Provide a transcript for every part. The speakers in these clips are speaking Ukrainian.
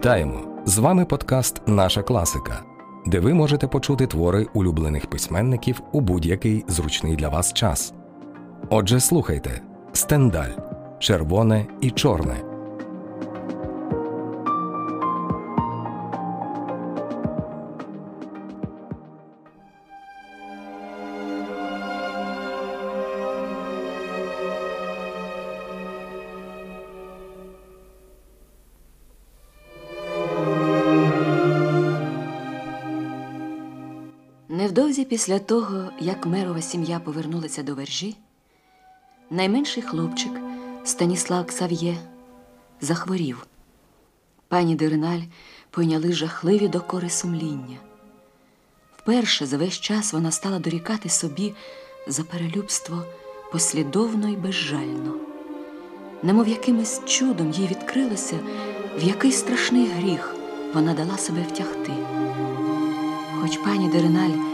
Вітаємо! З вами подкаст «Наша класика», де ви можете почути твори улюблених письменників у будь-який зручний для вас час. Отже, слухайте «Стендаль. Червоне і чорне». Невдовзі після того, як мерова сім'я повернулася до Вержі, найменший хлопчик Станіслав Ксав'є захворів. Пані Дериналь пойняли жахливі докори сумління. Вперше за весь час вона стала дорікати собі за перелюбство послідовно й безжально. Немов якимось чудом їй відкрилося, в який страшний гріх вона дала себе втягти. Хоч пані Дериналь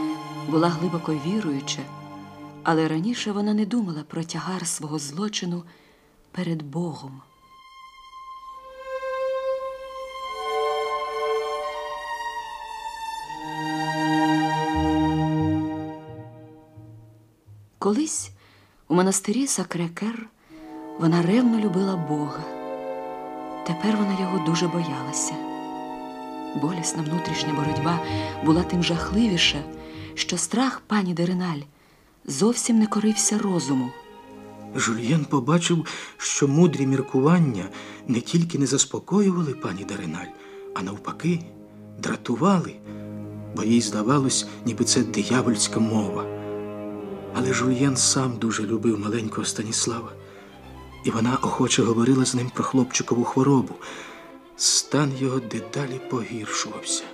була глибоко віруюча, але раніше вона не думала про тягар свого злочину перед Богом. Колись у монастирі Сакрекер вона ревно любила Бога. Тепер вона його дуже боялася. Болісна внутрішня боротьба була тим жахливіша, що страх пані Дериналь зовсім не корився розуму. Жульєн побачив, що мудрі міркування не тільки не заспокоювали пані Дериналь, а навпаки дратували, бо їй здавалось, ніби це диявольська мова. Але Жульєн сам дуже любив маленького Станіслава, і вона охоче говорила з ним про хлопчикову хворобу. Стан його дедалі погіршувався.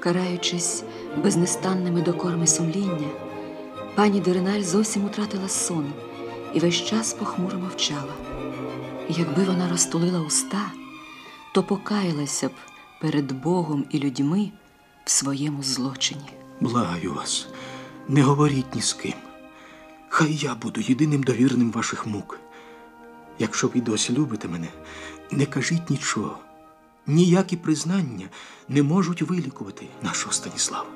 Караючись безнестанними докорами сумління, пані Дериналь зовсім утратила сон і весь час похмуро мовчала. Якби вона розтулила уста, то покаялася б перед Богом і людьми в своєму злочині. Благаю вас, не говоріть ні з ким. Хай я буду єдиним довірним ваших мук. Якщо ви досі любите мене, не кажіть нічого. Ніякі признання не можуть вилікувати нашого Станіслава.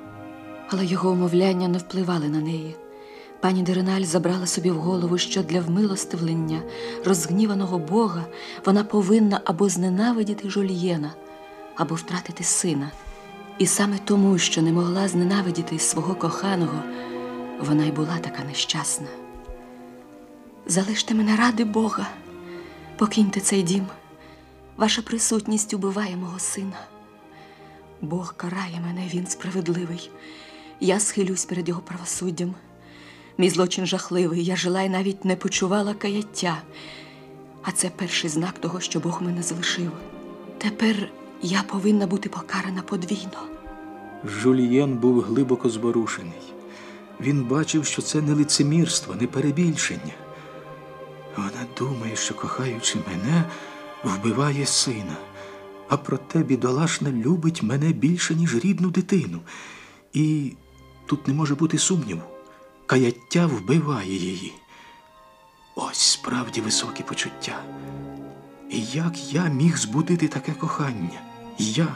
Але його умовляння не впливали на неї. Пані Дериналь забрала собі в голову, що для вмилостивлення розгніваного Бога вона повинна або зненавидіти Жульєна, або втратити сина. І саме тому, що не могла зненавидіти свого коханого, вона й була така нещасна. «Залиште мене ради Бога. Покиньте цей дім. Ваша присутність убиває мого сина. Бог карає мене, він справедливий. Я схилюсь перед його правосуддям. Мій злочин жахливий, я жила і навіть не почувала каяття. А це перший знак того, що Бог мене залишив. Тепер я повинна бути покарана подвійно». Жульєн був глибоко зворушений. Він бачив, що це не лицемірство, не перебільшення. Вона думає, що, кохаючи мене, вбиває сина, а проте бідолашна любить мене більше, ніж рідну дитину. І тут не може бути сумніву. Каяття вбиває її. Ось справді високі почуття. І як я міг збудити таке кохання? Я,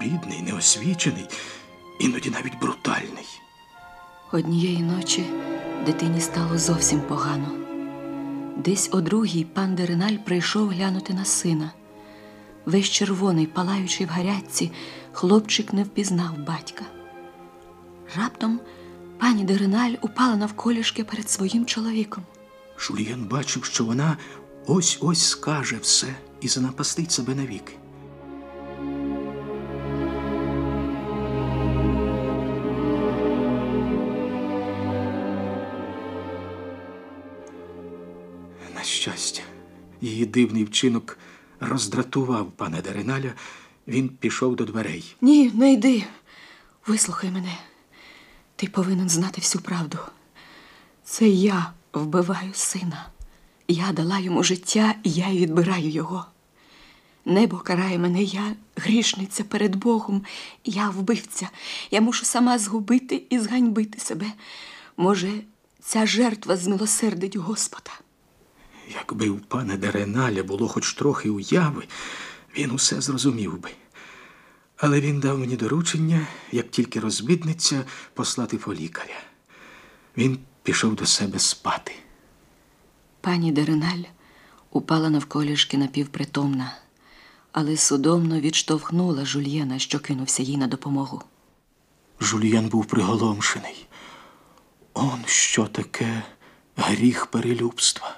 бідний, неосвічений, іноді навіть брутальний. Однієї ночі дитині стало зовсім погано. Десь о другій пан Дериналь прийшов глянути на сина. Весь червоний, палаючий в гарячці, хлопчик не впізнав батька. Раптом пані Дериналь упала навколішки перед своїм чоловіком. Жульєн бачив, що вона ось-ось скаже все і занапастить себе навіки. На щастя, її дивний вчинок роздратував пана Дериналя. Він пішов до дверей. «Ні, не йди. Вислухай мене. Ти повинен знати всю правду. Це я вбиваю сина. Я дала йому життя, і я й відбираю його. Небо карає мене, я грішниця перед Богом, я вбивця. Я мушу сама згубити і зганьбити себе. Може, ця жертва змилосердить Господа». Якби у пана Дериналя було хоч трохи уяви, він усе зрозумів би. Але він дав мені доручення, як тільки розбіднеться, послати по лікаря. Він пішов до себе спати. Пані Дереналь упала навколішки напівпритомна, але судомно відштовхнула Жульєна, що кинувся їй на допомогу. Жульєн був приголомшений. Он що таке гріх перелюбства?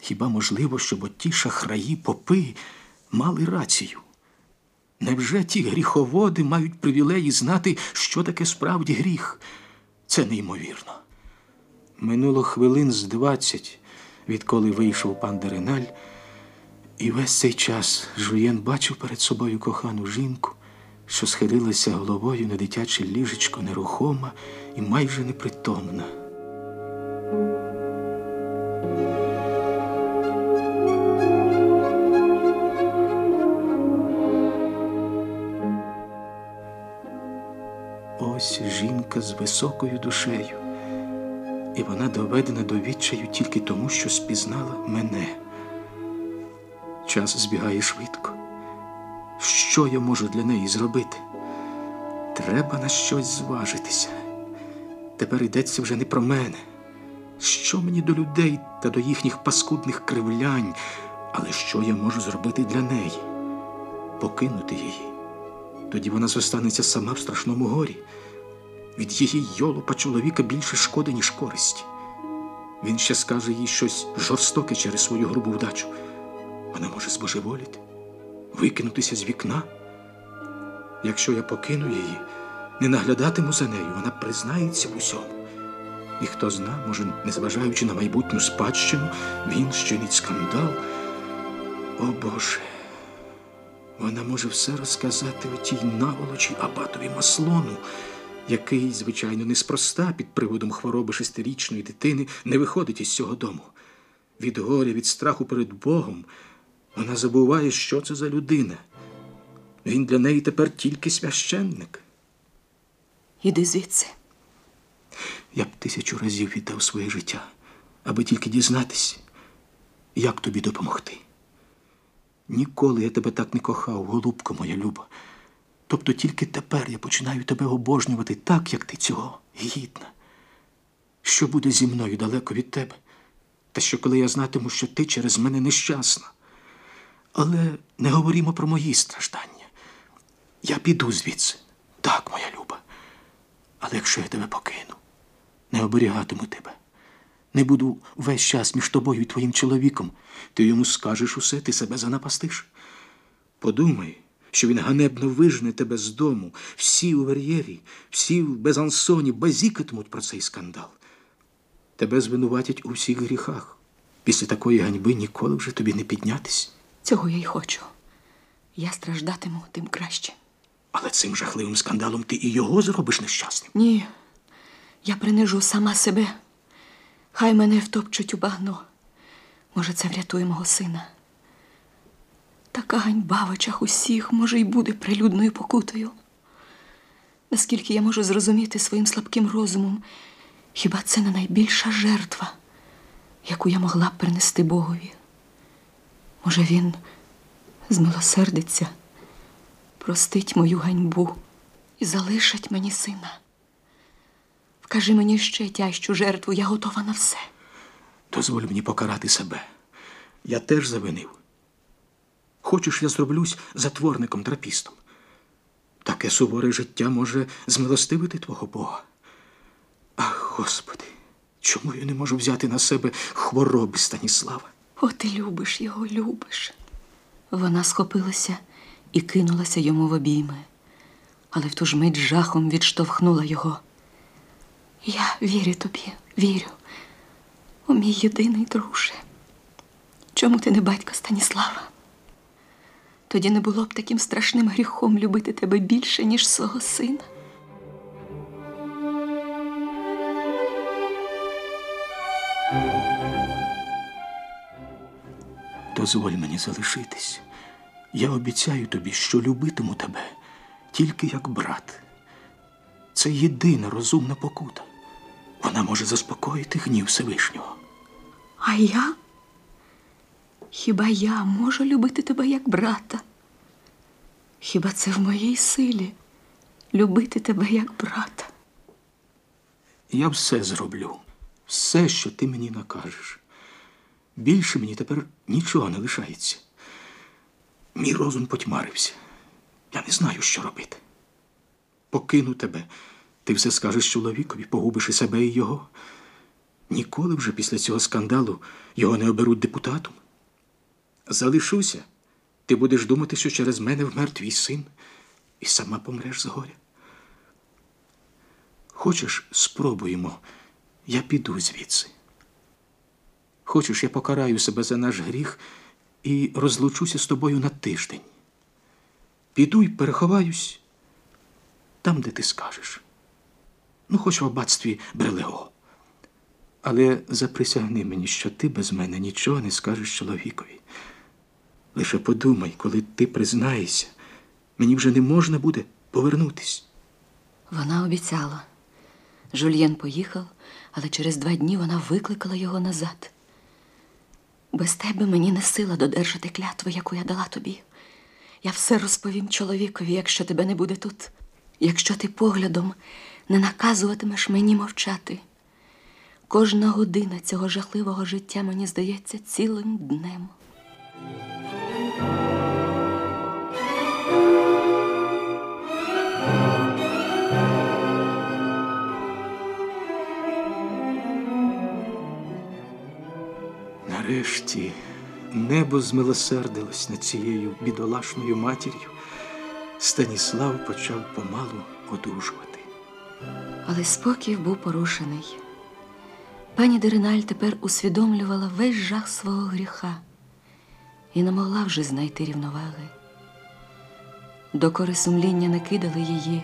Хіба можливо, щоб оті шахраї-попи мали рацію? Невже ті гріховоди мають привілеї знати, що таке справді гріх? Це неймовірно. Минуло хвилин з 20, відколи вийшов пан Дереналь, і весь цей час Жульєн бачив перед собою кохану жінку, що схилилася головою на дитяче ліжечко, нерухома і майже непритомна. Ось жінка з високою душею, і вона доведена до відчаю тільки тому, що спізнала мене. Час збігає швидко. Що я можу для неї зробити? Треба на щось зважитися. Тепер йдеться вже не про мене. Що мені до людей та до їхніх паскудних кривлянь? Але що я можу зробити для неї? Покинути її. Тоді вона зостанеться сама в страшному горі. Від її йолопа чоловіка більше шкоди, ніж користі. Він ще скаже їй щось жорстоке через свою грубу вдачу. Вона може збожеволіти, викинутися з вікна. Якщо я покину її, не наглядатиму за нею, вона признається в усьому. І хто зна, може, незважаючи на майбутню спадщину, він щинить скандал. О, Боже! Вона може все розказати о тій наволочі абатові Маслону, який, звичайно, неспроста під приводом хвороби 6-річної дитини не виходить із цього дому. Від горя, від страху перед Богом вона забуває, що це за людина. Він для неї тепер тільки священник. Іди звідси. Я б 1000 разів віддав своє життя, аби тільки дізнатись, як тобі допомогти. Ніколи я тебе так не кохав, голубко моя люба. Тобто тільки тепер я починаю тебе обожнювати так, як ти цього гідна. Що буде зі мною далеко від тебе? Та що коли я знатиму, що ти через мене нещасна. Але не говоримо про мої страждання. Я піду звідси. Так, моя люба. Але якщо я тебе покину, не оберігатиму тебе. Не буду весь час між тобою і твоїм чоловіком. Ти йому скажеш усе, ти себе занапастиш. Подумай, що він ганебно вижне тебе з дому. Всі у Вер'єрі, всі в Безансоні базікатимуть про цей скандал. Тебе звинуватять у всіх гріхах. Після такої ганьби ніколи вже тобі не піднятись. Цього я й хочу. Я страждатиму, тим краще. Але цим жахливим скандалом ти і його зробиш нещасним? Ні. Я принижу сама себе. Хай мене втопчуть у багно. Може, це врятує мого сина. Така ганьба в очах усіх, може, й буде прилюдною покутою. Наскільки я можу зрозуміти своїм слабким розумом, хіба це не найбільша жертва, яку я могла б принести Богові? Може, він змилосердиться, простить мою ганьбу і залишить мені сина. Вкажи мені ще тяжчу жертву, я готова на все. Дозволь мені покарати себе. Я теж завинив. Хочеш, я зроблюсь затворником-трапістом. Таке суворе життя може змилостивити твого Бога. Ах, Господи, чому я не можу взяти на себе хвороби Станіслава? О, ти любиш його, любиш. Вона схопилася і кинулася йому в обійми. Але в ту ж мить жахом відштовхнула його. Я вірю тобі, вірю. О, мій єдиний друже. Чому ти не батько Станіслава? Тоді не було б таким страшним гріхом любити тебе більше, ніж свого сина. Дозволь мені залишитись. Я обіцяю тобі, що любитиму тебе тільки як брат. Це єдина розумна покута. Вона може заспокоїти гнів Всевишнього. А я? Хіба я можу любити тебе як брата? Хіба це в моїй силі любити тебе як брата? Я все зроблю. Все, що ти мені накажеш. Більше мені тепер нічого не лишається. Мій розум потьмарився. Я не знаю, що робити. Покину тебе. Ти все скажеш чоловікові, погубиш і себе, і його. Ніколи вже після цього скандалу його не оберуть депутатом. Залишуся, ти будеш думати, що через мене вмер твій син, і сама помреш з горя. Хочеш, спробуємо, я піду звідси. Хочеш, я покараю себе за наш гріх і розлучуся з тобою на тиждень. Піду й переховаюсь там, де ти скажеш. Ну, хоч в аббатстві Брелео. Але заприсягни мені, що ти без мене нічого не скажеш чоловікові. Лише подумай, коли ти признаєшся, мені вже не можна буде повернутись. Вона обіцяла. Жульєн поїхав, але через 2 дні вона викликала його назад. Без тебе мені не сила додержати клятву, яку я дала тобі. Я все розповім чоловікові, якщо тебе не буде тут. Якщо ти поглядом не наказуватимеш мені мовчати. Кожна година цього жахливого життя мені здається цілим днем. Нарешті небо змилосердилось над цією бідолашною матір'ю. Станіслав почав помалу одужувати. Але спокій був порушений. Пані де Реналь тепер усвідомлювала весь жах свого гріха і не могла вже знайти рівноваги. Докори сумління накидали її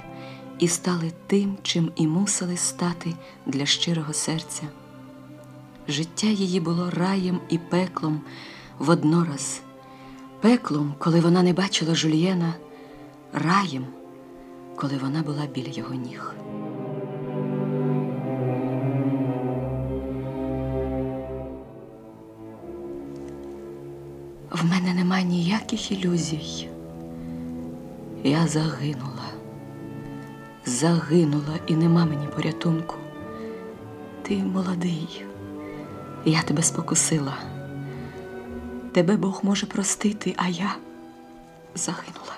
і стали тим, чим і мусили стати для щирого серця. Життя її було раєм і пеклом воднораз. Пеклом, коли вона не бачила Жульєна, раєм, коли вона була біля його ніг. В мене нема ніяких ілюзій. Я загинула. Загинула, і нема мені порятунку. Ти молодий. Я тебе спокусила. Тебе Бог може простити, а я загинула.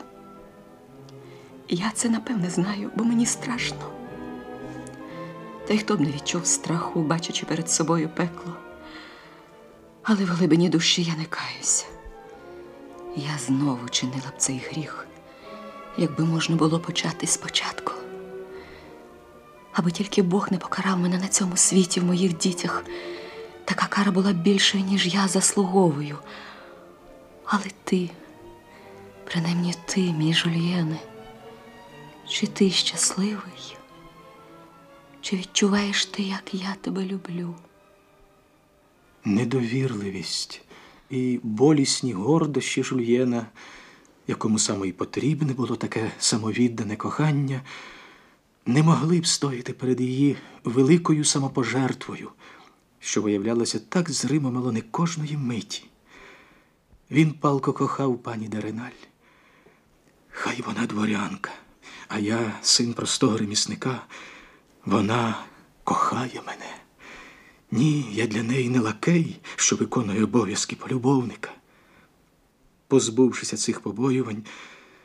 Я це, напевне, знаю, бо мені страшно. Та й хто б не відчув страху, бачачи перед собою пекло. Але в глибині душі я не каюся. Я знову чинила б цей гріх, якби можна було почати спочатку. Аби тільки Бог не покарав мене на цьому світі, в моїх дітях. Така кара була більшою, ніж я заслуговую. Але ти, принаймні ти, мій Жульєне, чи ти щасливий? Чи відчуваєш ти, як я тебе люблю? Недовірливість і болісні гордощі Жульєна, якому саме й потрібне було таке самовіддане кохання, не могли б стояти перед її великою самопожертвою, що виявлялося так зримо мало не кожної миті. Він палко кохав пані де Реналь. Хай вона дворянка, а я син простого ремісника, вона кохає мене. Ні, я для неї не лакей, що виконує обов'язки полюбовника. Позбувшися цих побоювань,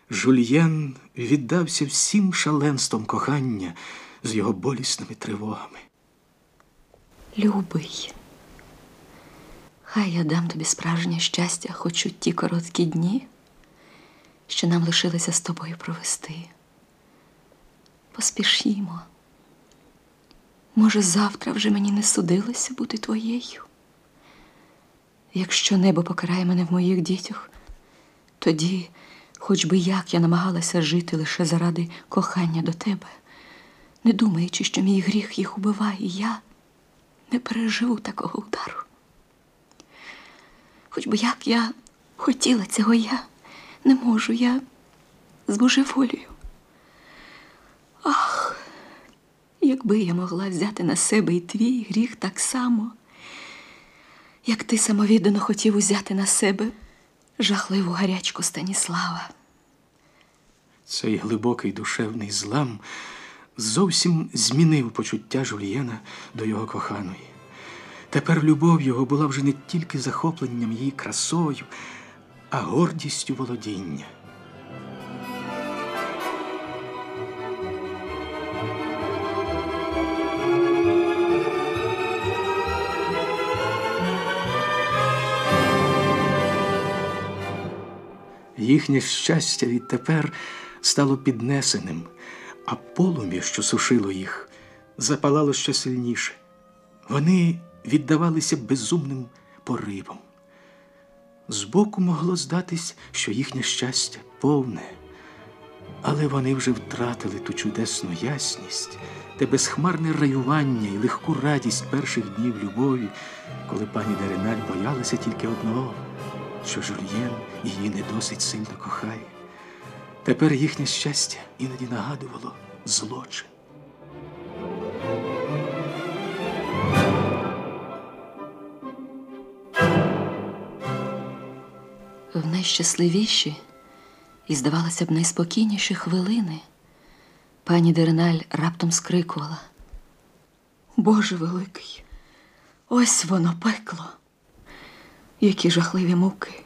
Жульєн віддався всім шаленством кохання з його болісними тривогами. Любий, хай я дам тобі справжнє щастя, хоч у ті короткі дні, що нам лишилося з тобою провести. Поспішімо. Може, завтра вже мені не судилося бути твоєю? Якщо небо покарає мене в моїх дітях, тоді, хоч би як я намагалася жити лише заради кохання до тебе, не думаючи, що мій гріх їх убиває, я не переживу такого удару. Хоч би як я хотіла цього, я не можу, я збожеволюю. Ах! Якби я могла взяти на себе і твій гріх так само, як ти самовіддано хотів узяти на себе жахливу гарячку Станіслава. Цей глибокий душевний злам зовсім змінив почуття Жульєна до його коханої. Тепер любов його була вже не тільки захопленням її красою, а гордістю володіння. Їхнє щастя відтепер стало піднесеним, а полум'я, що сушило їх, запалало ще сильніше. Вони віддавалися безумним поривам. Збоку могло здатись, що їхнє щастя повне, але вони вже втратили ту чудесну ясність, те безхмарне раювання і легку радість перших днів любові, коли пані Дереналь боялася тільки одного – що Жульєн її не досить сильно кохає. Тепер їхнє щастя іноді нагадувало злочин. В найщасливіші і, здавалося б, найспокійніші хвилини пані Дереналь раптом скрикувала: «Боже великий, ось воно пекло! Які жахливі муки!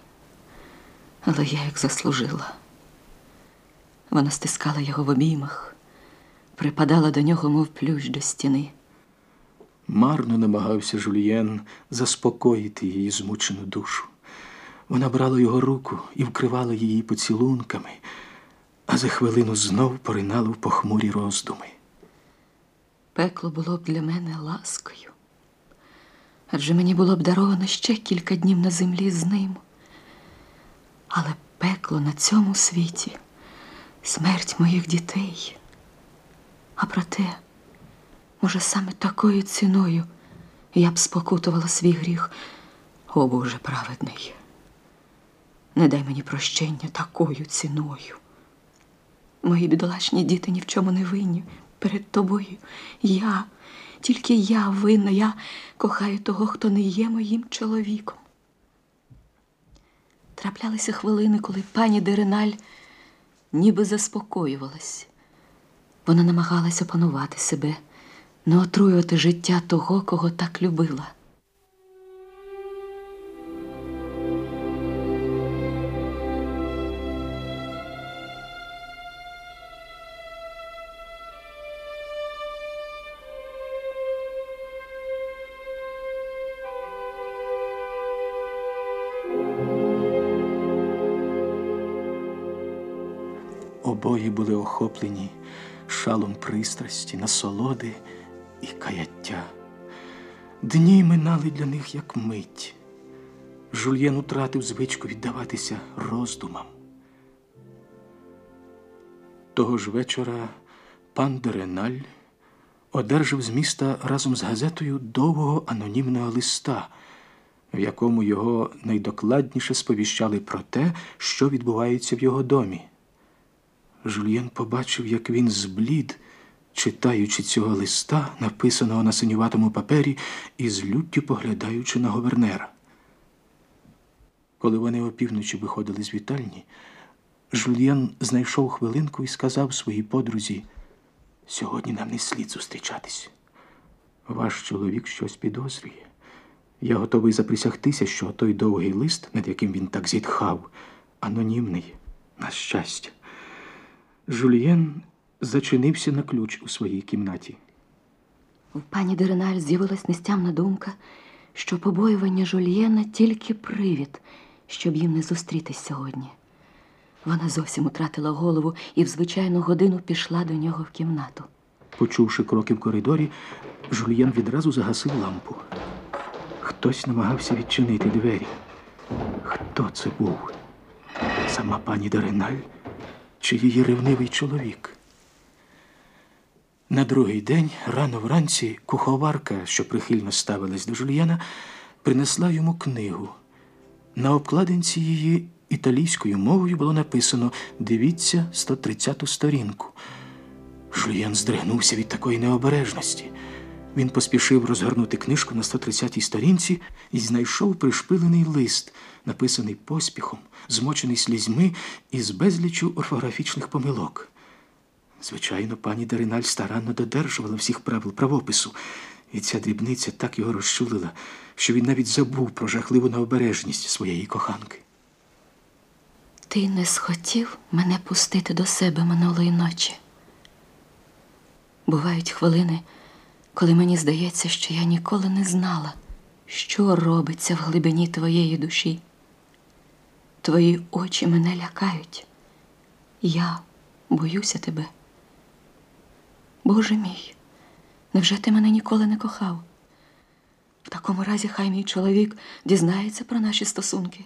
Але я їх заслужила». Вона стискала його в обіймах, припадала до нього, мов плющ до стіни. Марно намагався Жульєн заспокоїти її змучену душу. Вона брала його руку і вкривала її поцілунками, а за хвилину знов поринала в похмурі роздуми. Пекло було б для мене ласкою, адже мені було б даровано ще кілька днів на землі з ним. Але пекло на цьому світі – смерть моїх дітей. А проте, може, саме такою ціною я б спокутувала свій гріх. О, Боже праведний, не дай мені прощення такою ціною. Мої бідолашні діти ні в чому не винні перед тобою. Тільки я винна, я кохаю того, хто не є моїм чоловіком. Траплялися хвилини, коли пані Дереналь ніби заспокоювалась. Вона намагалася опанувати себе, не отруювати життя того, кого так любила. Обоє були охоплені шалом пристрасті, насолоди і каяття. Дні минали для них як мить. Жульєн утратив звичку віддаватися роздумам. Того ж вечора пан Дереналь одержав з міста разом з газетою довгого анонімного листа, в якому його найдокладніше сповіщали про те, що відбувається в його домі. Жульєн побачив, як він зблід, читаючи цього листа, написаного на синюватому папері, і з люттю поглядаючи на гувернера. Коли вони опівночі виходили з вітальні, Жульєн знайшов хвилинку і сказав своїй подрузі: «Сьогодні нам не слід зустрічатись. Ваш чоловік щось підозрює. Я готовий заприсягтися, що той довгий лист, над яким він так зітхав, анонімний, на щастя». Жульєн зачинився на ключ у своїй кімнаті. У пані Дереналь з'явилась нестямна думка, що побоювання Жульєна тільки привід, щоб їм не зустрітись сьогодні. Вона зовсім утратила голову і в звичайну годину пішла до нього в кімнату. Почувши кроки в коридорі, Жульєн відразу загасив лампу. Хтось намагався відчинити двері. Хто це був? Сама пані Дереналь чи її ревнивий чоловік? На другий день, рано вранці, куховарка, що прихильно ставилась до Жульєна, принесла йому книгу. На обкладинці її італійською мовою було написано: «Дивіться 130-ту сторінку». Жульєн здригнувся від такої необережності. Він поспішив розгорнути книжку на 130-й сторінці і знайшов пришпилений лист, написаний поспіхом, змочений слізьми і з безлічю орфографічних помилок. Звичайно, пані Дериналь старанно додержувала всіх правил правопису, і ця дрібниця так його розчулила, що він навіть забув про жахливу необережність своєї коханки. Ти не схотів мене пустити до себе минулої ночі. Бувають хвилини, коли мені здається, що я ніколи не знала, що робиться в глибині твоєї душі. Твої очі мене лякають. Я боюся тебе. Боже мій, невже ти мене ніколи не кохав? В такому разі хай мій чоловік дізнається про наші стосунки.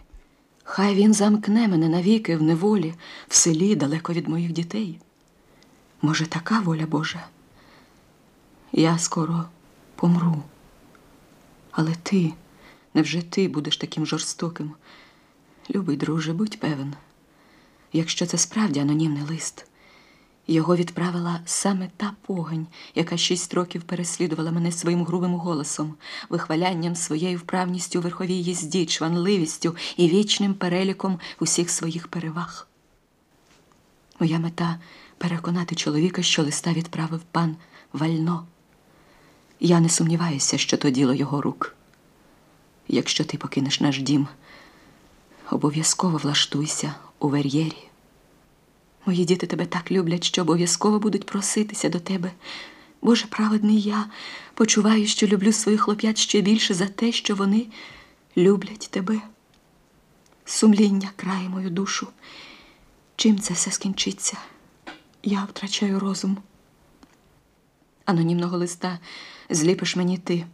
Хай він замкне мене навіки в неволі, в селі, далеко від моїх дітей. Може, така воля Божа? Я скоро помру. Але ти, невже ти будеш таким жорстоким? Любий друже, будь певен. Якщо це справді анонімний лист, його відправила саме та погань, яка 6 років переслідувала мене своїм грубим голосом, вихвалянням своєю вправністю у верховій їзді, чванливістю і вічним переліком усіх своїх переваг. Моя мета – переконати чоловіка, що листа відправив пан Вально. Я не сумніваюся, що то діло його рук. Якщо ти покинеш наш дім, обов'язково влаштуйся у вольєрі. Мої діти тебе так люблять, що обов'язково будуть проситися до тебе. Боже праведний, я почуваю, що люблю своїх хлоп'ят ще більше за те, що вони люблять тебе. Сумління крає мою душу. Чим це все скінчиться? Я втрачаю розум. Анонімного листа зліпиш мені ти.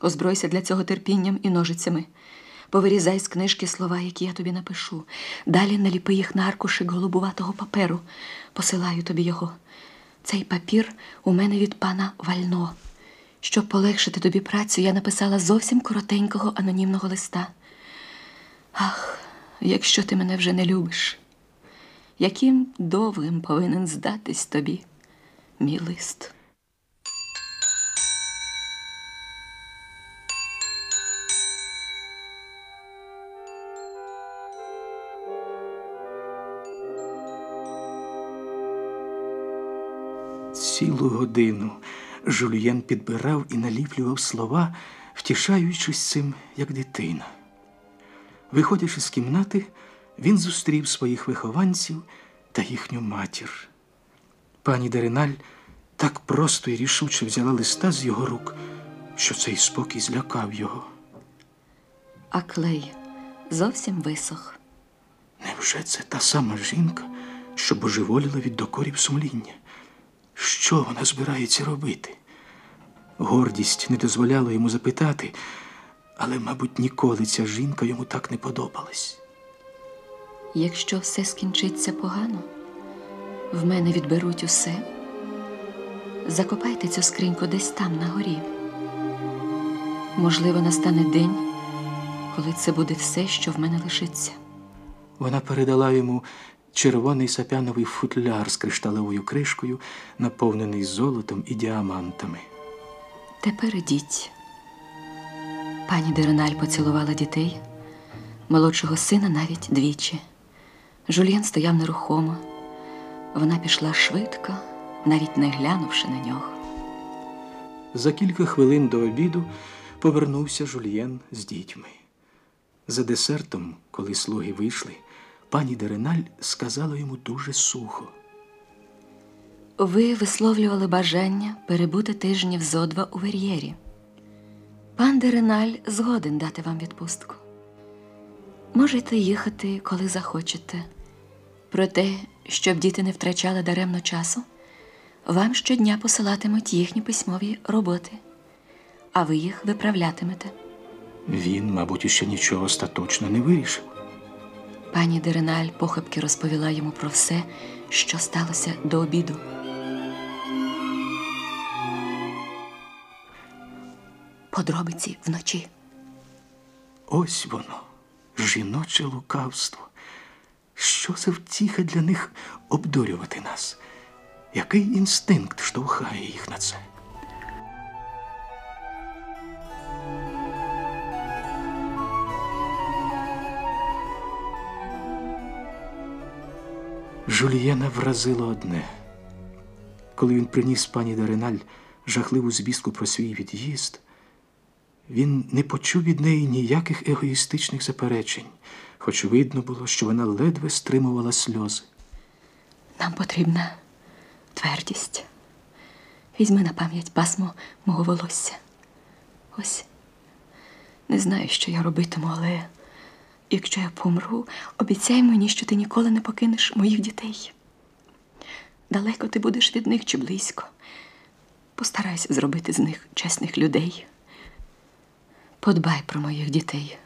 Озбройся для цього терпінням і ножицями. Повирізай з книжки слова, які я тобі напишу. Далі наліпи їх на аркушик голубуватого паперу. Посилаю тобі його. Цей папір у мене від пана Вально. Щоб полегшити тобі працю, я написала зовсім коротенького анонімного листа. Ах, якщо ти мене вже не любиш, яким довгим повинен здатись тобі мій лист? Цілу годину Жульєн підбирав і наліплював слова, втішаючись цим, як дитина. Виходячи з кімнати, він зустрів своїх вихованців та їхню матір. Пані Дериналь так просто і рішуче взяла листа з його рук, що цей спокій злякав його. А клей зовсім висох. Невже це та сама жінка, що божеволіла від докорів сумління? Що вона збирається робити? Гордість не дозволяла йому запитати, але, мабуть, ніколи ця жінка йому так не подобалась. Якщо все скінчиться погано, в мене відберуть усе. Закопайте цю скриньку десь там, на горі. Можливо, настане день, коли це буде все, що в мене лишиться. Вона передала йому червоний сап'яновий футляр з кришталевою кришкою, наповнений золотом і діамантами. Тепер ідіть. Пані Дериналь поцілувала дітей, молодшого сина навіть 2. Жульєн стояв нерухомо. Вона пішла швидко, навіть не глянувши на нього. За кілька хвилин до обіду повернувся Жульєн з дітьми. За десертом, коли слуги вийшли, пані Дериналь сказала йому дуже сухо. Ви висловлювали бажання перебути тижнів зо 2 у вольєрі. Пан Дериналь згоден дати вам відпустку. Можете їхати, коли захочете. Проте, щоб діти не втрачали даремно часу, вам щодня посилатимуть їхні письмові роботи, а ви їх виправлятимете. Він, мабуть, іще нічого остаточно не вирішив. Пані Дериналь похапки розповіла йому про все, що сталося до обіду. Подробиці вночі. Ось воно, жіноче лукавство. Що за втіха для них обдурювати нас? Який інстинкт штовхає їх на це? Жюльєна вразило одне. Коли він приніс пані де Реналь жахливу звістку про свій від'їзд, він не почув від неї ніяких егоїстичних заперечень, хоч видно було, що вона ледве стримувала сльози. Нам потрібна твердість. Візьми на пам'ять пасмо мого волосся. Ось, не знаю, що я робитиму, але якщо я помру, обіцяй мені, що ти ніколи не покинеш моїх дітей. Далеко ти будеш від них чи близько. Постарайся зробити з них чесних людей. Подбай про моїх дітей.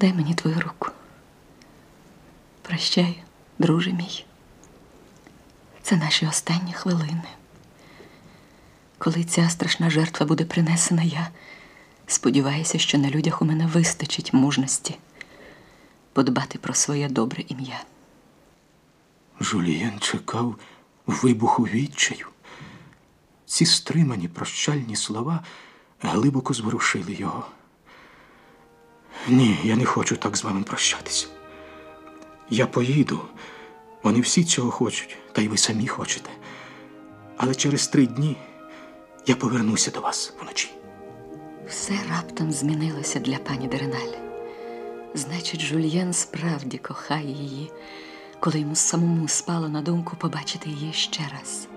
Дай мені твою руку. Прощай, друже мій. Це наші останні хвилини. Коли ця страшна жертва буде принесена, я сподіваюся, що на людях у мене вистачить мужності подбати про своє добре ім'я. Жюльєн чекав вибуху відчаю. Ці стримані прощальні слова глибоко зворушили його. Ні, я не хочу так з вами прощатися. Я поїду. Вони всі цього хочуть, та й ви самі хочете. Але через 3 дні я повернуся до вас вночі. Все раптом змінилося для пані де Реналь. Значить, Жюльєн справді кохає її, коли йому самому спало на думку побачити її ще раз.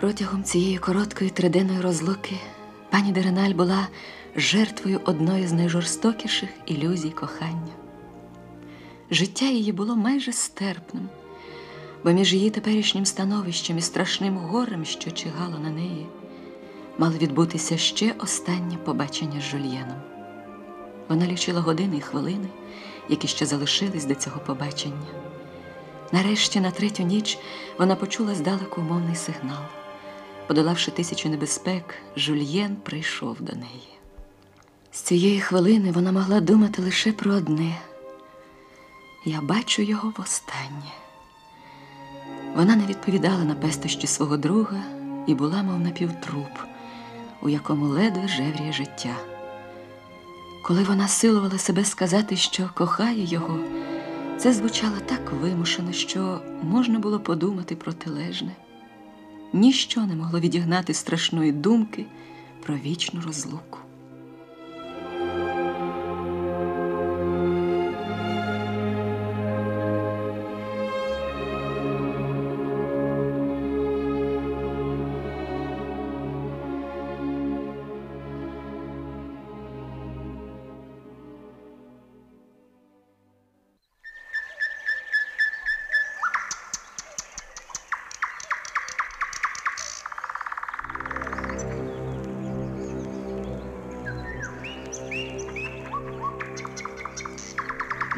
Протягом цієї короткої 3-денної розлуки пані де Реналь була жертвою одної з найжорстокіших ілюзій кохання. Життя її було майже стерпним, бо між її теперішнім становищем і страшним горем, що чигало на неї, мало відбутися ще останнє побачення з Жюльєном. Вона лічила години і хвилини, які ще залишились до цього побачення. Нарешті, на 3-ю ніч, вона почула здалеку умовний сигнал. Подолавши 1000 небезпек, Жюльєн прийшов до неї. З цієї хвилини вона могла думати лише про одне. Я бачу його востаннє. Вона не відповідала на пестощі свого друга і була мов напівтруп, у якому ледве жевріє життя. Коли вона силувала себе сказати, що кохає його, це звучало так вимушено, що можна було подумати протилежне. Ніщо не могло відігнати страшної думки про вічну розлуку.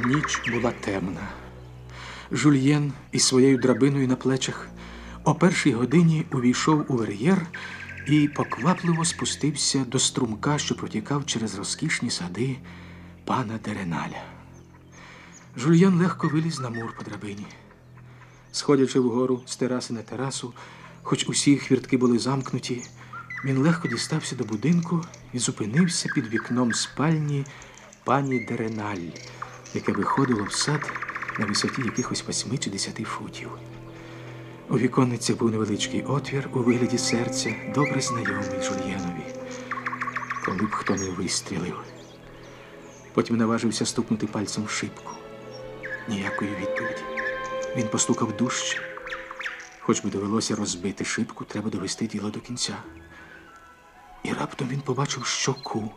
Ніч була темна. Жюльєн із своєю драбиною на плечах о 1-й годині увійшов у вер'єр і поквапливо спустився до струмка, що протікав через розкішні сади пана де Реналя. Жюльєн легко виліз на мур по драбині. Сходячи вгору з тераси на терасу, хоч усі хвіртки були замкнуті, він легко дістався до будинку і зупинився під вікном спальні пані де Реналь, яке виходило в сад на висоті якихось 8 чи 10 футів. У віконниці був невеличкий отвір у вигляді серця, добре знайомий Жюльєнові. Коли б хто не вистрілив. Потім наважився стукнути пальцем в шибку. Ніякої відповіді. Він постукав дужче. Хоч би довелося розбити шибку, треба довести діло до кінця. І раптом він побачив щоку,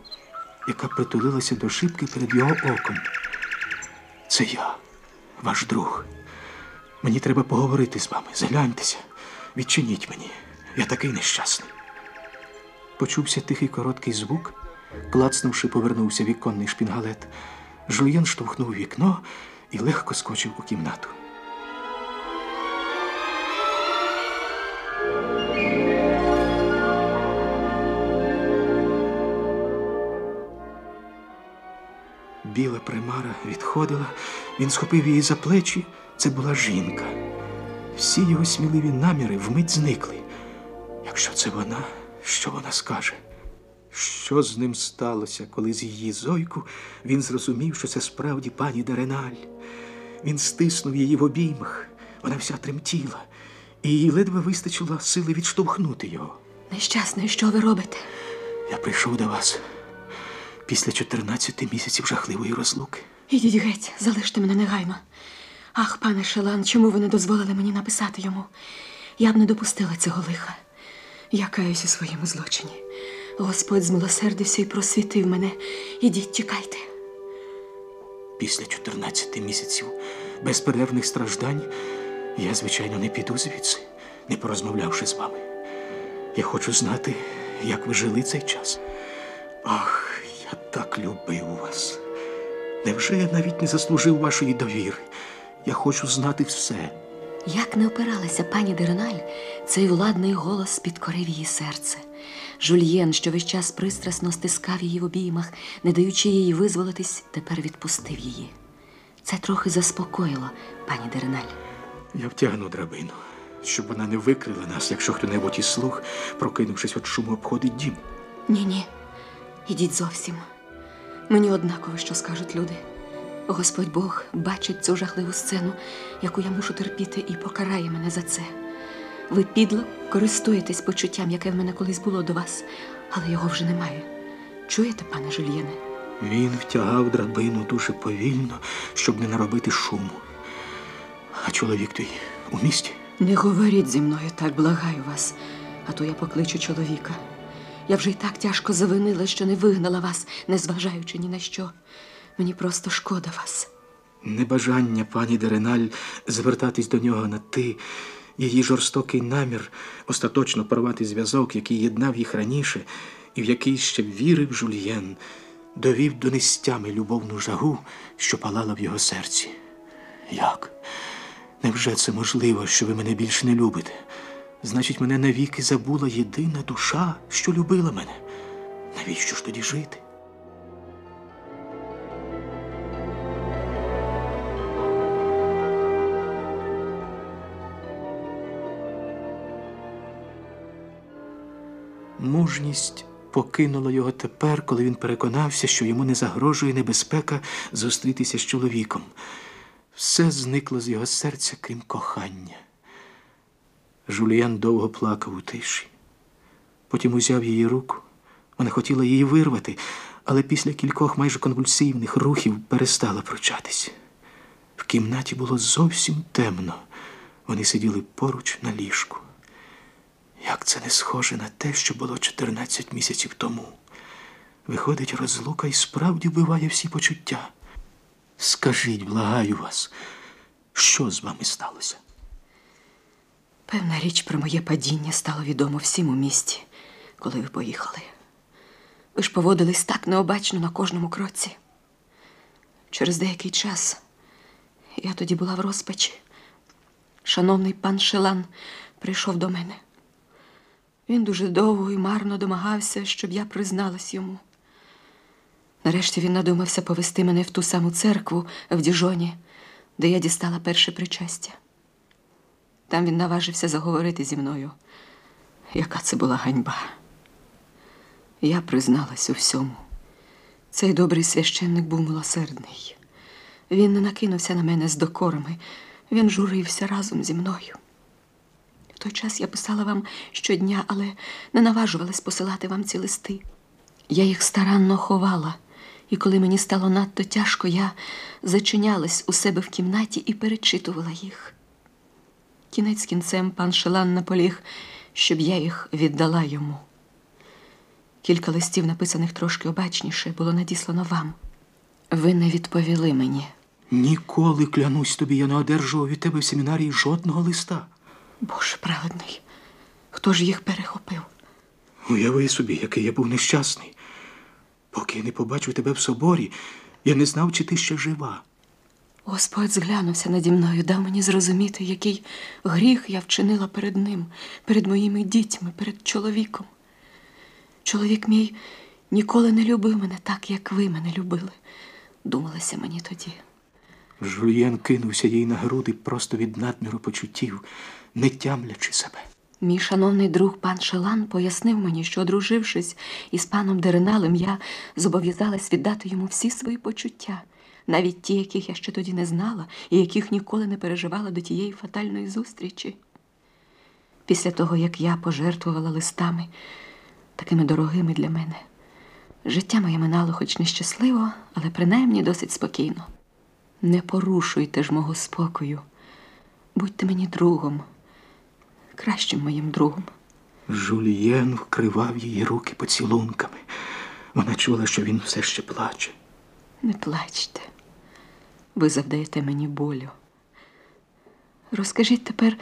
яка притулилася до шибки перед його оком. Це я, ваш друг. Мені треба поговорити з вами. Загляньтеся, відчиніть мені. Я такий нещасний. Почувся тихий короткий звук. Клацнувши, повернувся віконний шпінгалет. Жюльєн штовхнув вікно і легко скочив у кімнату. Біла примара відходила, він схопив її за плечі. Це була жінка. Всі його сміливі наміри вмить зникли. Якщо це вона, Що вона скаже? Що з ним сталося, коли з її зойку він зрозумів, що це справді пані Дереналь? Він стиснув її в обіймах, вона вся тремтіла, і їй ледве вистачило сили відштовхнути його. Нещасний, що ви робите? Я прийшов до вас після 14 місяців жахливої розлуки. Ідіть геть, залиште мене негайно. Ах, пане Шелан, чому ви не дозволили мені написати йому? Я б не допустила цього лиха. Я каюсь у своєму злочині. Господь змилосердився і просвітив мене. Ідіть, тікайте. Після 14 місяців безперервних страждань я, звичайно, не піду звідси, не порозмовлявши з вами. Я хочу знати, як ви жили цей час. Ах, я так любив вас. Невже я навіть не заслужив вашої довіри? Я хочу знати все. Як не опиралася пані Дереналь, цей владний голос підкорив її серце. Жульєн, що весь час пристрасно стискав її в обіймах, не даючи їй визволитись, тепер відпустив її. Це трохи заспокоїло пані Дереналь. Я втягну драбину, щоб вона не викрила нас, якщо хто-небудь із слуг, прокинувшись від шуму, обходить дім. Ні-ні, ідіть зовсім. Мені однаково, що скажуть люди. Господь Бог бачить цю жахливу сцену, яку я мушу терпіти, і покарає мене за це. Ви підло користуєтесь почуттям, яке в мене колись було до вас, але його вже немає. Чуєте, пане Жульєне? Він втягав драбину дуже повільно, щоб не наробити шуму. А чоловік той у місті? Не говоріть зі мною так, благаю вас, а то я покличу чоловіка. Я вже й так тяжко завинила, що не вигнала вас, незважаючи ні на що. Мені просто шкода вас. Небажання пані Дереналь звертатись до нього на «ти», її жорстокий намір остаточно порвати зв'язок, який єднав їх раніше, і в який ще вірив Жульєн, довів до нестями любовну жагу, що палала в його серці. Як? Невже це можливо, що ви мене більше не любите? Значить, мене навіки забула єдина душа, що любила мене. Навіщо ж тоді жити? Мужність покинула його тепер, коли він переконався, що йому не загрожує небезпека зустрітися з чоловіком. Все зникло з його серця, крім кохання. Жульєн довго плакав у тиші. Потім узяв її руку. Вона хотіла її вирвати, але після кількох майже конвульсивних рухів перестала пручатись. В кімнаті було зовсім темно. Вони сиділи поруч на ліжку. Як це не схоже на те, що було 14 місяців тому? Виходить, розлука і справді вбиває всі почуття. Скажіть, благаю вас, що з вами сталося? Певна річ про моє падіння стало відомо всім у місті, коли ви поїхали. Ви ж поводились так необачно на кожному кроці. Через деякий час я тоді була в розпачі. Шановний пан Шелан прийшов до мене. Він дуже довго і марно домагався, щоб я призналась йому. Нарешті він надумався повести мене в ту саму церкву в Діжоні, де я дістала перше причастя. Там він наважився заговорити зі мною, яка це була ганьба. Я призналась у всьому. Цей добрий священник був милосердний. Він не накинувся на мене з докорами, він журився разом зі мною. В той час я писала вам щодня, але не наважувалась посилати вам ці листи. Я їх старанно ховала, і коли мені стало надто тяжко, я зачинялась у себе в кімнаті і перечитувала їх. Кінець кінцем пан Шелан наполіг, щоб я їх віддала йому. Кілька листів, написаних трошки обачніше, було надіслано вам. Ви не відповіли мені. Ніколи, клянусь тобі, я не одержував від тебе в семінарії жодного листа. Боже праведний, хто ж їх перехопив? Уяви собі, який я був нещасний. Поки я не побачив тебе в соборі, я не знав, чи ти ще жива. Господь зглянувся наді мною, дав мені зрозуміти, який гріх я вчинила перед ним, перед моїми дітьми, перед чоловіком. Чоловік мій ніколи не любив мене так, як ви мене любили, думалося мені тоді. Жульєн кинувся їй на груди просто від надміру почуттів, не тямлячи себе. Мій шановний друг пан Шелан пояснив мені, що, одружившись із паном Дереналем, я зобов'язалась віддати йому всі свої почуття, навіть ті, яких я ще тоді не знала і яких ніколи не переживала до тієї фатальної зустрічі. Після того, як я пожертвувала листами, такими дорогими для мене, життя моє минало хоч нещасливо, але принаймні досить спокійно. Не порушуйте ж мого спокою. Будьте мені другом, кращим моїм другом. Жюльєн вкривав її руки поцілунками. Вона чула, що він все ще плаче. Не плачте. Ви завдаєте мені болю. Розкажіть тепер,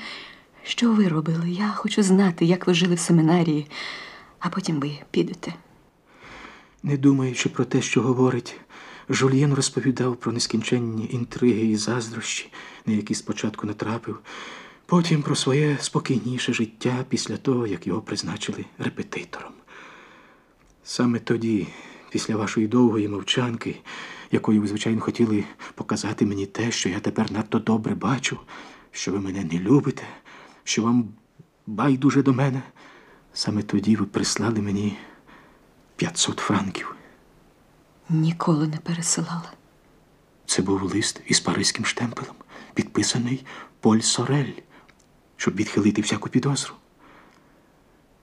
що ви робили. Я хочу знати, як ви жили в семінарії, а потім ви підете. Не думаючи про те, що говорить, Жюльєн розповідав про нескінченні інтриги і заздрощі, на які спочатку натрапив, потім про своє спокійніше життя після того, як його призначили репетитором. Саме тоді, після вашої довгої мовчанки, якою ви, звичайно, хотіли показати мені те, що я тепер надто добре бачу, що ви мене не любите, що вам байдуже до мене, саме тоді ви прислали мені 500 франків. Ніколи не пересилала. Це був лист із паризьким штемпелем, підписаний Поль Сорель, щоб відхилити всяку підозру.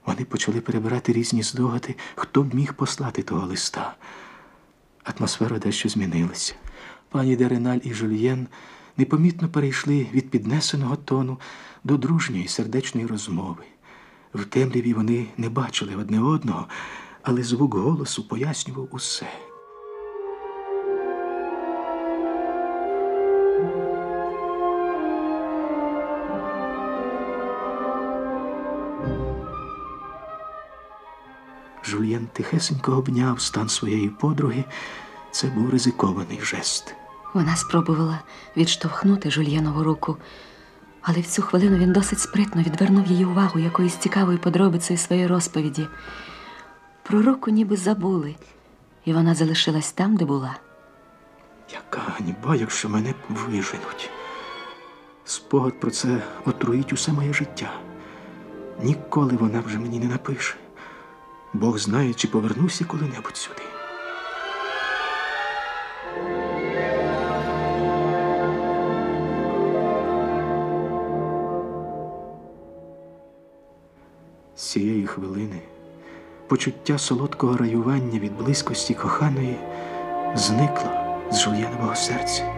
Вони почали перебирати різні здогади, хто б міг послати того листа. Атмосфера дещо змінилася. Пані Дереналь і Жюльєн непомітно перейшли від піднесеного тону до дружньої сердечної розмови. В темряві вони не бачили одне одного, але звук голосу пояснював усе. Жюльєн тихесенько обняв стан своєї подруги. Це був ризикований жест. Вона спробувала відштовхнути Жюльєнову руку, але в цю хвилину він досить спритно відвернув її увагу якоюсь цікавою подробицею своєї розповіді. Про руку ніби забули, і вона залишилась там, де була. Яка ганьба, якщо мене виженуть. Спогад про це отруїть усе моє життя. Ніколи вона вже мені не напише. Бог знає, чи повернуся коли-небудь сюди. З цієї хвилини почуття солодкого раювання від близькості коханої зникло з Жюльєнового серця.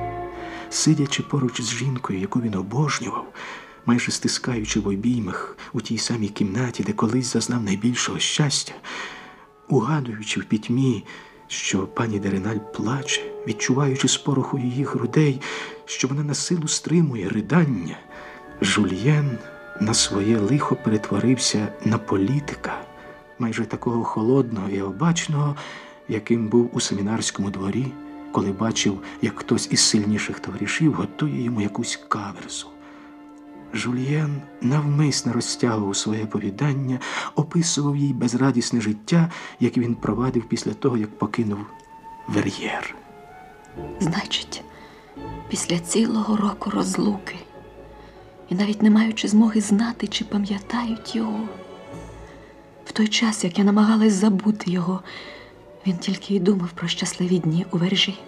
Сидячи поруч з жінкою, яку він обожнював, майже стискаючи в обіймах у тій самій кімнаті, де колись зазнав найбільшого щастя, угадуючи в пітьмі, що пані Дереналь плаче, відчуваючи спороху її грудей, що вона на силу стримує ридання, Жюльєн на своє лихо перетворився на політика, майже такого холодного і обачного, яким був у семінарському дворі, коли бачив, як хтось із сильніших товаришів готує йому якусь каверзу. Жюльєн навмисно розтягував своє оповідання, описував їй безрадісне життя, яке він провадив після того, як покинув Вер'єр. Значить, після цілого року розлуки, і навіть не маючи змоги знати, чи пам'ятають його, в той час, як я намагалась забути його, він тільки й думав про щасливі дні у Вержі.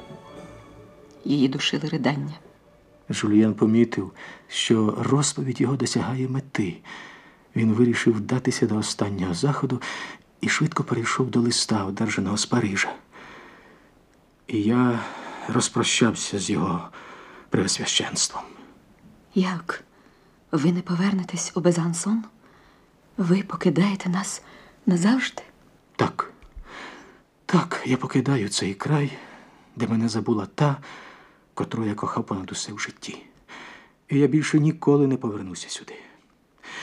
Її душили ридання. Жюльєн помітив, що розповідь його досягає мети. Він вирішив вдатися до останнього заходу і швидко перейшов до листа, одержаного з Парижа. І я розпрощався з його преосвященством. Як? Ви не повернетесь у Безансон? Ви покидаєте нас назавжди? Так. Так, я покидаю цей край, де мене забула та, котру я кохав понад усе в житті. І я більше ніколи не повернуся сюди.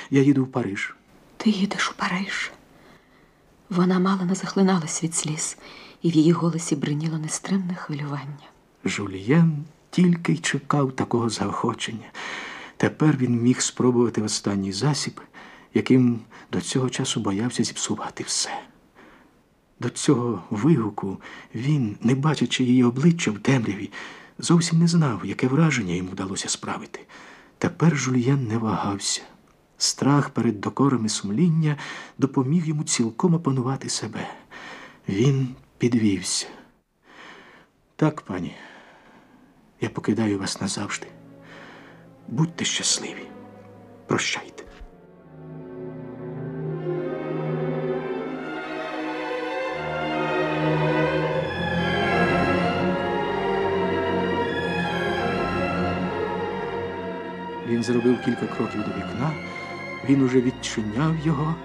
Я їду в Париж. Ти їдеш у Париж? Вона мало не захлиналась від сліз, і в її голосі бриніло нестримне хвилювання. Жюльєн тільки й чекав такого заохочення. Тепер він міг спробувати останній засіб, яким до цього часу боявся зіпсувати все. До цього вигуку він, не бачачи її обличчя в темряві, зовсім не знав, яке враження йому вдалося справити. Тепер Жюльєн не вагався. Страх перед докорами сумління допоміг йому цілком опанувати себе. Він підвівся. Так, пані, я покидаю вас назавжди. Будьте щасливі. Прощайте. Він зробив кілька кроків до вікна, він уже відчиняв його.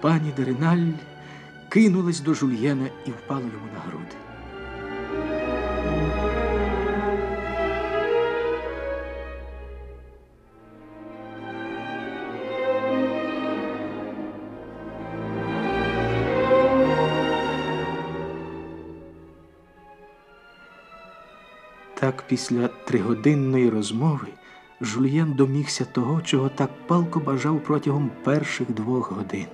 Пані де Реналь кинулась до Жульєна і впала йому на груди. Так, після тригодинної розмови Жульєн домігся того, чого так палко бажав протягом перших 2 годин.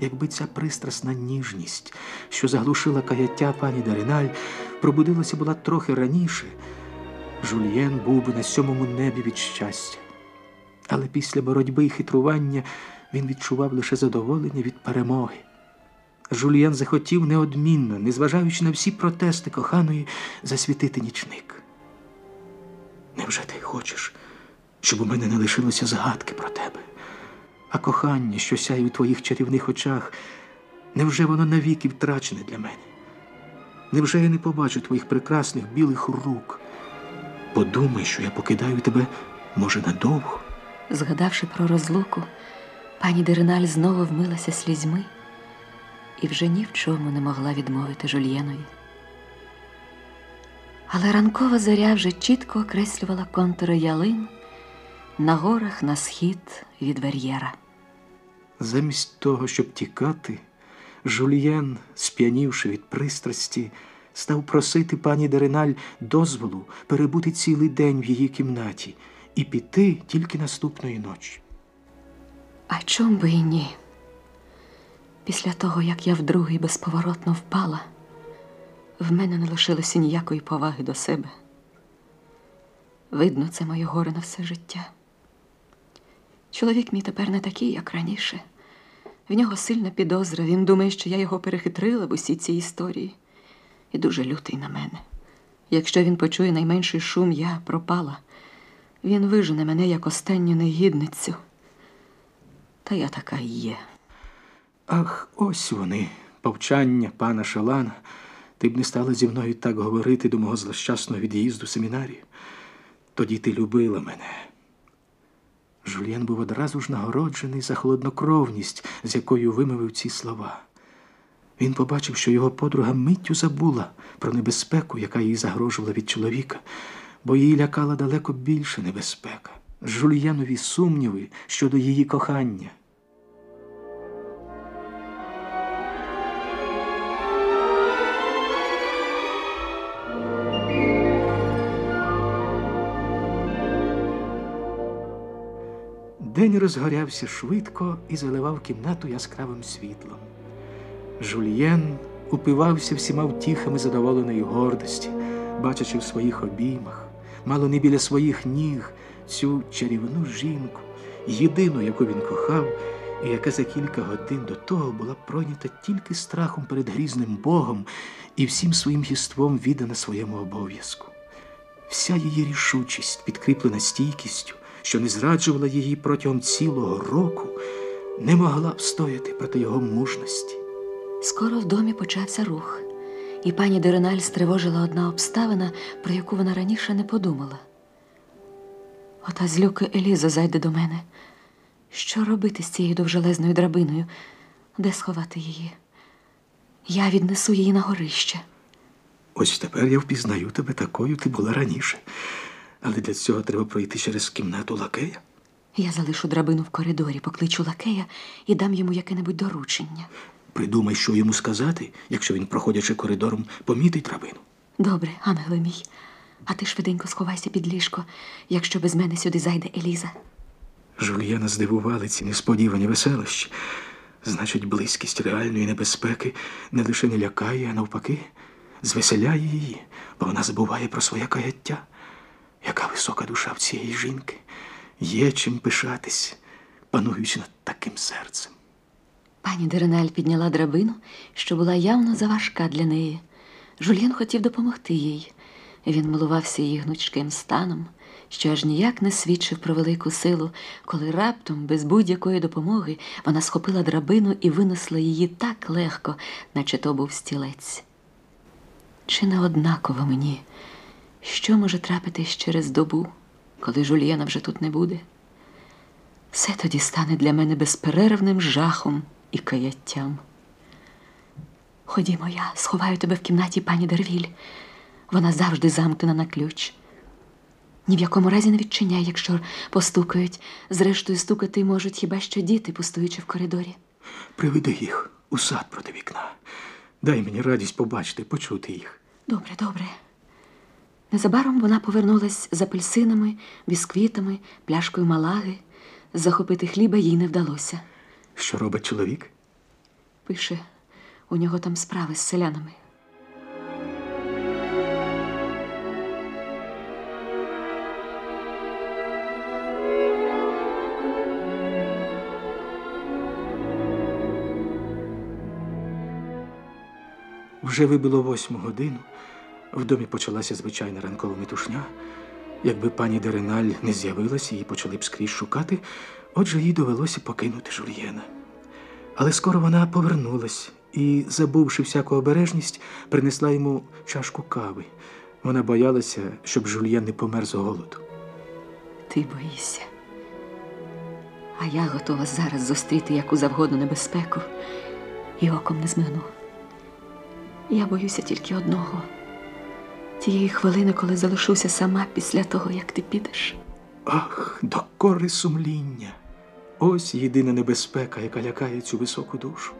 Якби ця пристрасна ніжність, що заглушила каяття пані де Реналь, пробудилася була трохи раніше, Жульєн був би на 7-му небі від щастя. Але після боротьби і хитрування він відчував лише задоволення від перемоги. Жульєн захотів неодмінно, незважаючи на всі протести коханої, засвітити нічник. Невже ти хочеш, щоб у мене не лишилося згадки про тебе? А кохання, що сяє у твоїх чарівних очах, невже воно навіки втрачене для мене? Невже я не побачу твоїх прекрасних білих рук? Подумай, що я покидаю тебе, може, надовго. Згадавши про розлуку, пані де Реналь знову вмилася слізьми і вже ні в чому не могла відмовити Жульєнові. Але ранкова зоря вже чітко окреслювала контури ялин на горах на схід від Вер'єра. Замість того, щоб тікати, Жульєн, сп'янівши від пристрасті, став просити пані де Реналь дозволу перебути цілий день в її кімнаті і піти тільки наступної ночі. А чом би і ні? Після того, як я вдруге безповоротно впала, в мене не лишилося ніякої поваги до себе. Видно, це моє горе на все життя. Чоловік мій тепер не такий, як раніше. В нього сильна підозра, він думає, що я його перехитрила в усій цій історії. І дуже лютий на мене. Якщо він почує найменший шум, я пропала. Він вижене мене як останню негідницю. Та я така і є. Ах, ось вони, повчання пана Шалана. Ти б не стала зі мною так говорити до мого злощасного від'їзду семінарії. Тоді ти любила мене. Жульєн був одразу ж нагороджений за холоднокровність, з якою вимовив ці слова. Він побачив, що його подруга миттю забула про небезпеку, яка їй загрожувала від чоловіка, бо її лякала далеко більше небезпека. Жульєнові сумніви щодо її кохання. День розгорявся швидко і заливав кімнату яскравим світлом. Жульєн упивався всіма втіхами задоволеної гордості, бачачи в своїх обіймах, мало не біля своїх ніг, цю чарівну жінку, єдину, яку він кохав, і яка за кілька годин до того була пройнята тільки страхом перед грізним Богом і всім своїм єством віддана своєму обов'язку. Вся її рішучість, підкріплена стійкістю, що не зраджувала її протягом цілого року, не могла встояти проти його мужності. Скоро в домі почався рух, і пані де Реналь стривожила одна обставина, про яку вона раніше не подумала. Ота з люки Еліза зайде до мене. Що робити з цією довжелезною драбиною? Де сховати її? Я віднесу її на горище. Ось тепер я впізнаю тебе такою, ти була раніше. Але для цього треба пройти через кімнату лакея. Я залишу драбину в коридорі, покличу лакея і дам йому яке-небудь доручення. Придумай, що йому сказати, якщо він, проходячи коридором, помітить драбину. Добре, ангеле мій. А ти швиденько сховайся під ліжко, якщо без мене сюди зайде Еліза. Жульєна здивували ці несподівані веселощі. Значить, близькість реальної небезпеки не лише не лякає, а навпаки, звеселяє її, бо вона забуває про своє каяття. Яка висока душа в цієї жінки. Є чим пишатись. пануючи над таким серцем. Пані Дереналь підняла драбину, що була явно заважка для неї. Жульєн хотів допомогти їй. Він милувався її гнучким станом, що аж ніяк не свідчив про велику силу, коли раптом, без будь-якої допомоги, вона схопила драбину і винесла її так легко, наче то був стілець. Чи не однаково мені, що може трапитись через добу, коли Жульєна вже тут не буде? Все тоді стане для мене безперервним жахом і каяттям. Ходімо, я сховаю тебе в кімнаті пані Дервіль. Вона завжди замкнена на ключ. Ні в якому разі не відчиняй, якщо постукають. Зрештою, стукати можуть хіба що діти, пустуючи в коридорі. Приведи їх у сад проти вікна. Дай мені радість побачити, почути їх. Добре, добре. Незабаром вона повернулась з апельсинами, бісквітами, пляшкою малаги. Захопити хліба їй не вдалося. Що робить чоловік? Пише, у нього там справи з селянами. Вже вибило 8 годину, в домі почалася звичайна ранкова метушня. Якби пані Дереналь не з'явилася, її почали б скрізь шукати, отже їй довелося покинути Жульєна. Але скоро вона повернулась і, забувши всяку обережність, принесла йому чашку кави. Вона боялася, щоб Жульєн не помер з голоду. Ти боїшся. А я готова зараз зустріти яку завгодно небезпеку і оком не змигну. Я боюся тільки одного. Тієї хвилини, коли залишуся сама після того, як ти підеш. Ах, докори сумління! Ось єдина небезпека, яка лякає цю високу душу.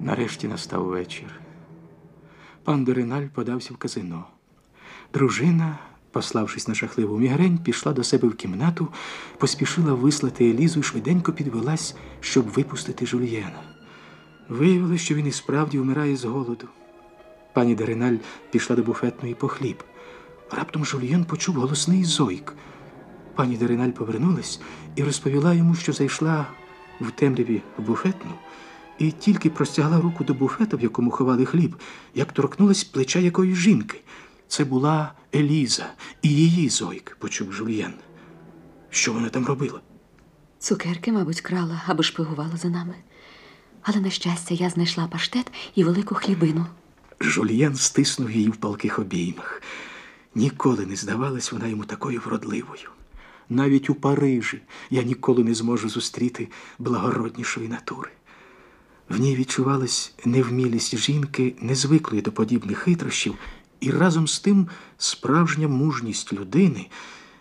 Нарешті настав вечір. Пан Дереналь подався в казино. Дружина, пославшись на жахливу мігрень, пішла до себе в кімнату, поспішила вислати Елізу і швиденько підвелась, щоб випустити Жульєна. Виявилось, що він і справді вмирає з голоду. Пані Дереналь пішла до буфетної по хліб. Раптом Жульєн почув голосний зойк. Пані Дереналь повернулась і розповіла йому, що зайшла в темряві в буфетну, і тільки простягла руку до буфета, в якому ховали хліб, як торкнулась плеча якоїсь жінки. Це була Еліза, і її зойк, почув Жульєн. Що вона там робила? Цукерки, мабуть, крала або шпигувала за нами. Але, на щастя, я знайшла паштет і велику хлібину. Жульєн стиснув її в палких обіймах. Ніколи не здавалась вона йому такою вродливою. Навіть у Парижі я ніколи не зможу зустріти благороднішої натури. В ній відчувалась невмілість жінки, незвиклої до подібних хитрощів, і разом з тим справжня мужність людини,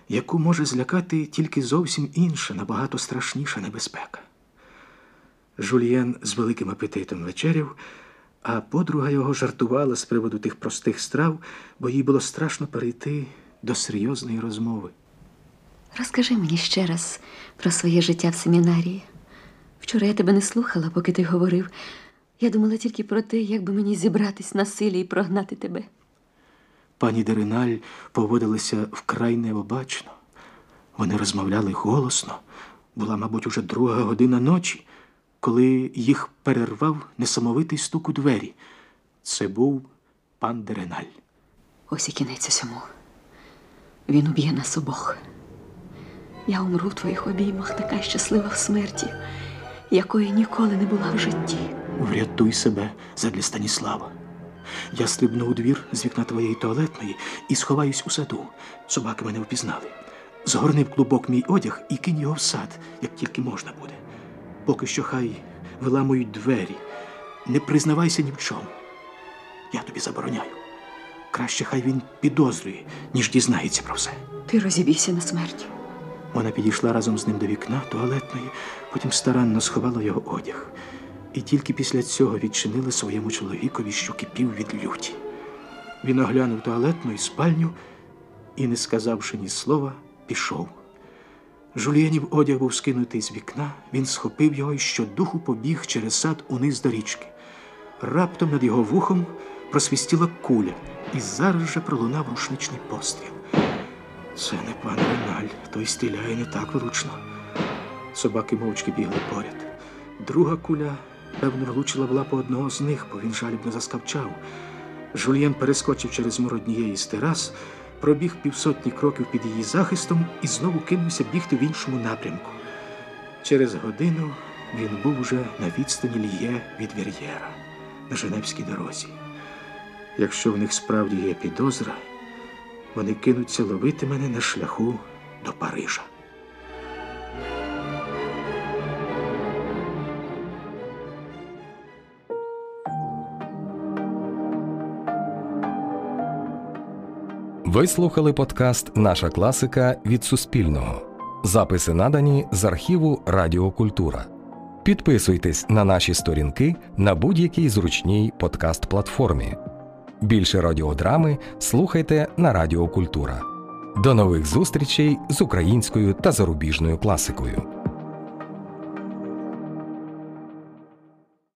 яку може злякати тільки зовсім інша, набагато страшніша небезпека. Жульєн з великим апетитом вечеряв, а подруга його жартувала з приводу тих простих страв, бо їй було страшно перейти до серйозної розмови. Розкажи мені ще раз про своє життя в семінарії. Вчора я тебе не слухала, поки ти говорив. Я думала тільки про те, як би мені зібратись на силі і прогнати тебе. Пані Дереналь поводилася вкрай необачно. Вони розмовляли голосно. Була, мабуть, уже 2 година ночі, коли їх перервав несамовитий стук у двері. Це був пан Дереналь. Ось і кінець усьому. Він уб'є нас обох. Я умру в твоїх обіймах, така щаслива в смерті, якої ніколи не була в житті. Врятуй себе задля Станіслава. Я стрибну у двір з вікна твоєї туалетної і сховаюсь у саду. Собаки мене впізнали. Згорни в клубок мій одяг і кинь його в сад, як тільки можна буде. Поки що хай виламують двері. Не признавайся ні в чому. Я тобі забороняю. Краще хай він підозрює, ніж дізнається про все. Ти розібійся на смерть. Вона підійшла разом з ним до вікна туалетної, потім старанно сховала його одяг. і тільки після цього відчинила своєму чоловікові, що кипів від люті. Він оглянув туалетну і спальню і, не сказавши ні слова, пішов. Жульєнів одяг був скинутий з вікна, він схопив його і щодуху побіг через сад униз до річки. Раптом над його вухом просвістіла куля, і зараз же пролунав рушничний постріл. Це не пан Риналь, той стріляє не так вручно. Собаки мовчки бігли поряд. Друга куля, певно, влучила в лапу одного з них, бо він жалібно заскавчав. Жульєн перескочив через мур однієї з терас, пробіг півсотні кроків під її захистом і знову кинувся бігти в іншому напрямку. Через годину він був уже на відстані Льє від Вер'єра, на Женевській дорозі. Якщо в них справді є підозра, вони кинуться ловити мене на шляху до Парижа. Ви слухали подкаст «Наша класика» від Суспільного. Записи надані з архіву «Радіокультура». Підписуйтесь на наші сторінки на будь-якій зручній подкаст-платформі. Більше радіодрами слухайте на Радіокультура. До нових зустрічей з українською та зарубіжною класикою.